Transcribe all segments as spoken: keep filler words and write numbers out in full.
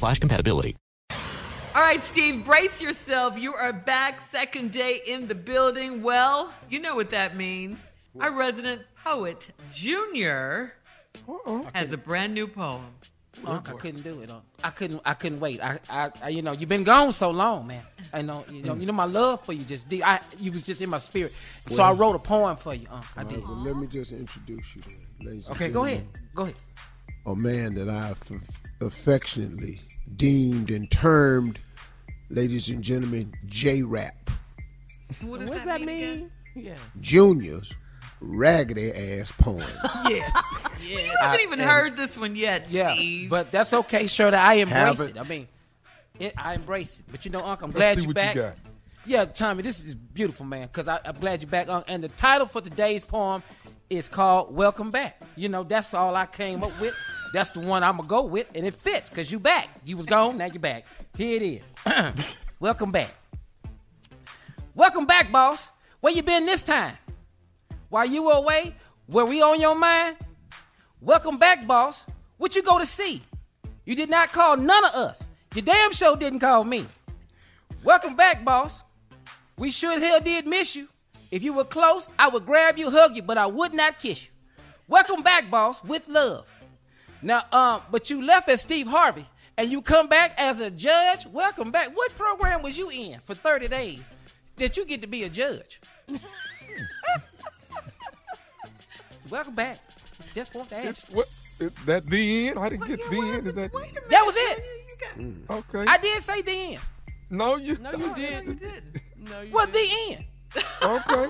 Slash compatibility. All right, Steve, brace yourself. You are back, second day in the building. Well, you know what that means. What? Our resident poet, Junior, Uh-oh. has a brand new poem. Well, I couldn't do it. I couldn't. I couldn't wait. I, I, I. You know, you've been gone so long, man. I know. You know. You know my love for you just. Did, I. You was just in my spirit. So well, I wrote a poem for you. Uh, I did. Right, well, let me just introduce you, ladies. Okay, and go ahead. Go ahead. A man that I f- affectionately deemed and termed, ladies and gentlemen, J-Rap. What does, what does that, that mean? mean? Yeah. Junior's raggedy ass poems. Yes. yes. Well, you haven't I, even and, heard this one yet, yeah, Steve. But that's okay, Shirley. I embrace it. it. I mean, it, I embrace it. But you know, Unc, I'm glad you're back. You got. Yeah, Tommy, this is beautiful, man, because I'm glad you're back, Unc. And the title for today's poem is called Welcome Back. You know, that's all I came up with. That's the one I'm going to go with, and it fits, because you back. You was gone, now you back. Here it is. Welcome back. Welcome back, boss. Where you been this time? While you were away, were we on your mind? Welcome back, boss. What you go to see? You did not call none of us. Your damn show didn't call me. Welcome back, boss. We sure as hell did miss you. If you were close, I would grab you, hug you, but I would not kiss you. Welcome back, boss, with love. Now, um, but you left as Steve Harvey, and you come back as a judge. Welcome back. What program was you in for thirty days that you get to be a judge? Welcome back. Just want to ask you. What, is that the end? I didn't well, get yeah, the well, end. Is that, wait a minute, that was it. You got, mm. Okay. I did say the end. No, you, no, you didn't. No, you didn't. No, you well, didn't. The end. Okay.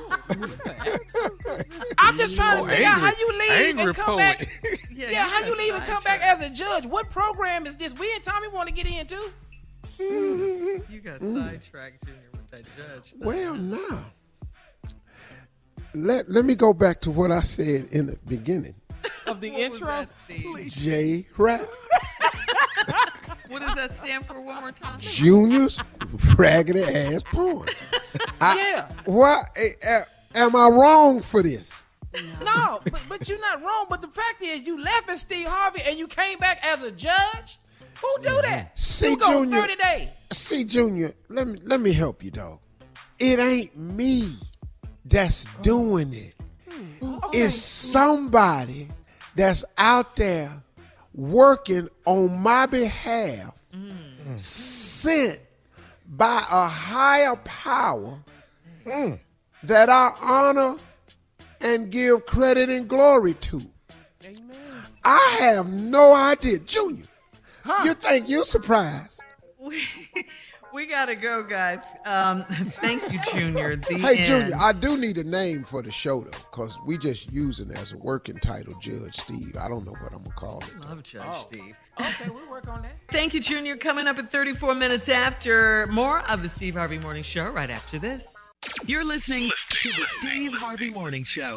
I'm just trying to oh, figure angry, out how you leave and come poet. Back. Yeah, yeah how you leave and come back as a judge. What program is this? We and Tommy want to get in, too. Mm-hmm. You got mm. sidetracked, Junior, with that judge. Though. Well, now, let, let me go back to what I said in the beginning. Of the intro? J-Rap. What does that stand for one more time? Junior's raggedy ass porn. I, yeah. Why, am I wrong for this? No, no but, but you're not wrong. But the fact is, you left as Steve Harvey and you came back as a judge. Who do that? See, you go Junior, thirty days. See, Junior, let me let me help you, dog. It ain't me that's doing it. Hmm. Okay. It's somebody that's out there working on my behalf, mm. sent by a higher power mm. that I honor and give credit and glory to. Amen. I have no idea, Junior. Huh. You think you're surprised? We, we gotta go, guys. Um, thank you, Junior. The hey, end. Junior, I do need a name for the show though, because we just using as a working title, Judge Steve. I don't know what I'm gonna call it. Love Judge oh. Steve. Okay, we'll work on that. Thank you, Junior. Coming up at thirty-four minutes after more of the Steve Harvey Morning Show. Right after this, you're listening to the Steve Harvey Morning Show.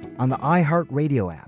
on the iHeartRadio app.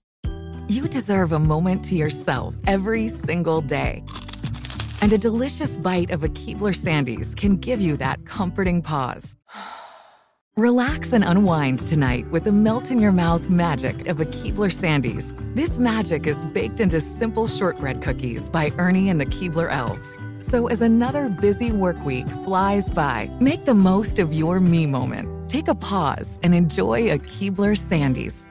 You deserve a moment to yourself every single day. And a delicious bite of a Keebler Sandies can give you that comforting pause. Relax and unwind tonight with the melt-in-your-mouth magic of a Keebler Sandies. This magic is baked into simple shortbread cookies by Ernie and the Keebler Elves. So as another busy work week flies by, make the most of your me moment. Take a pause and enjoy a Keebler Sandies.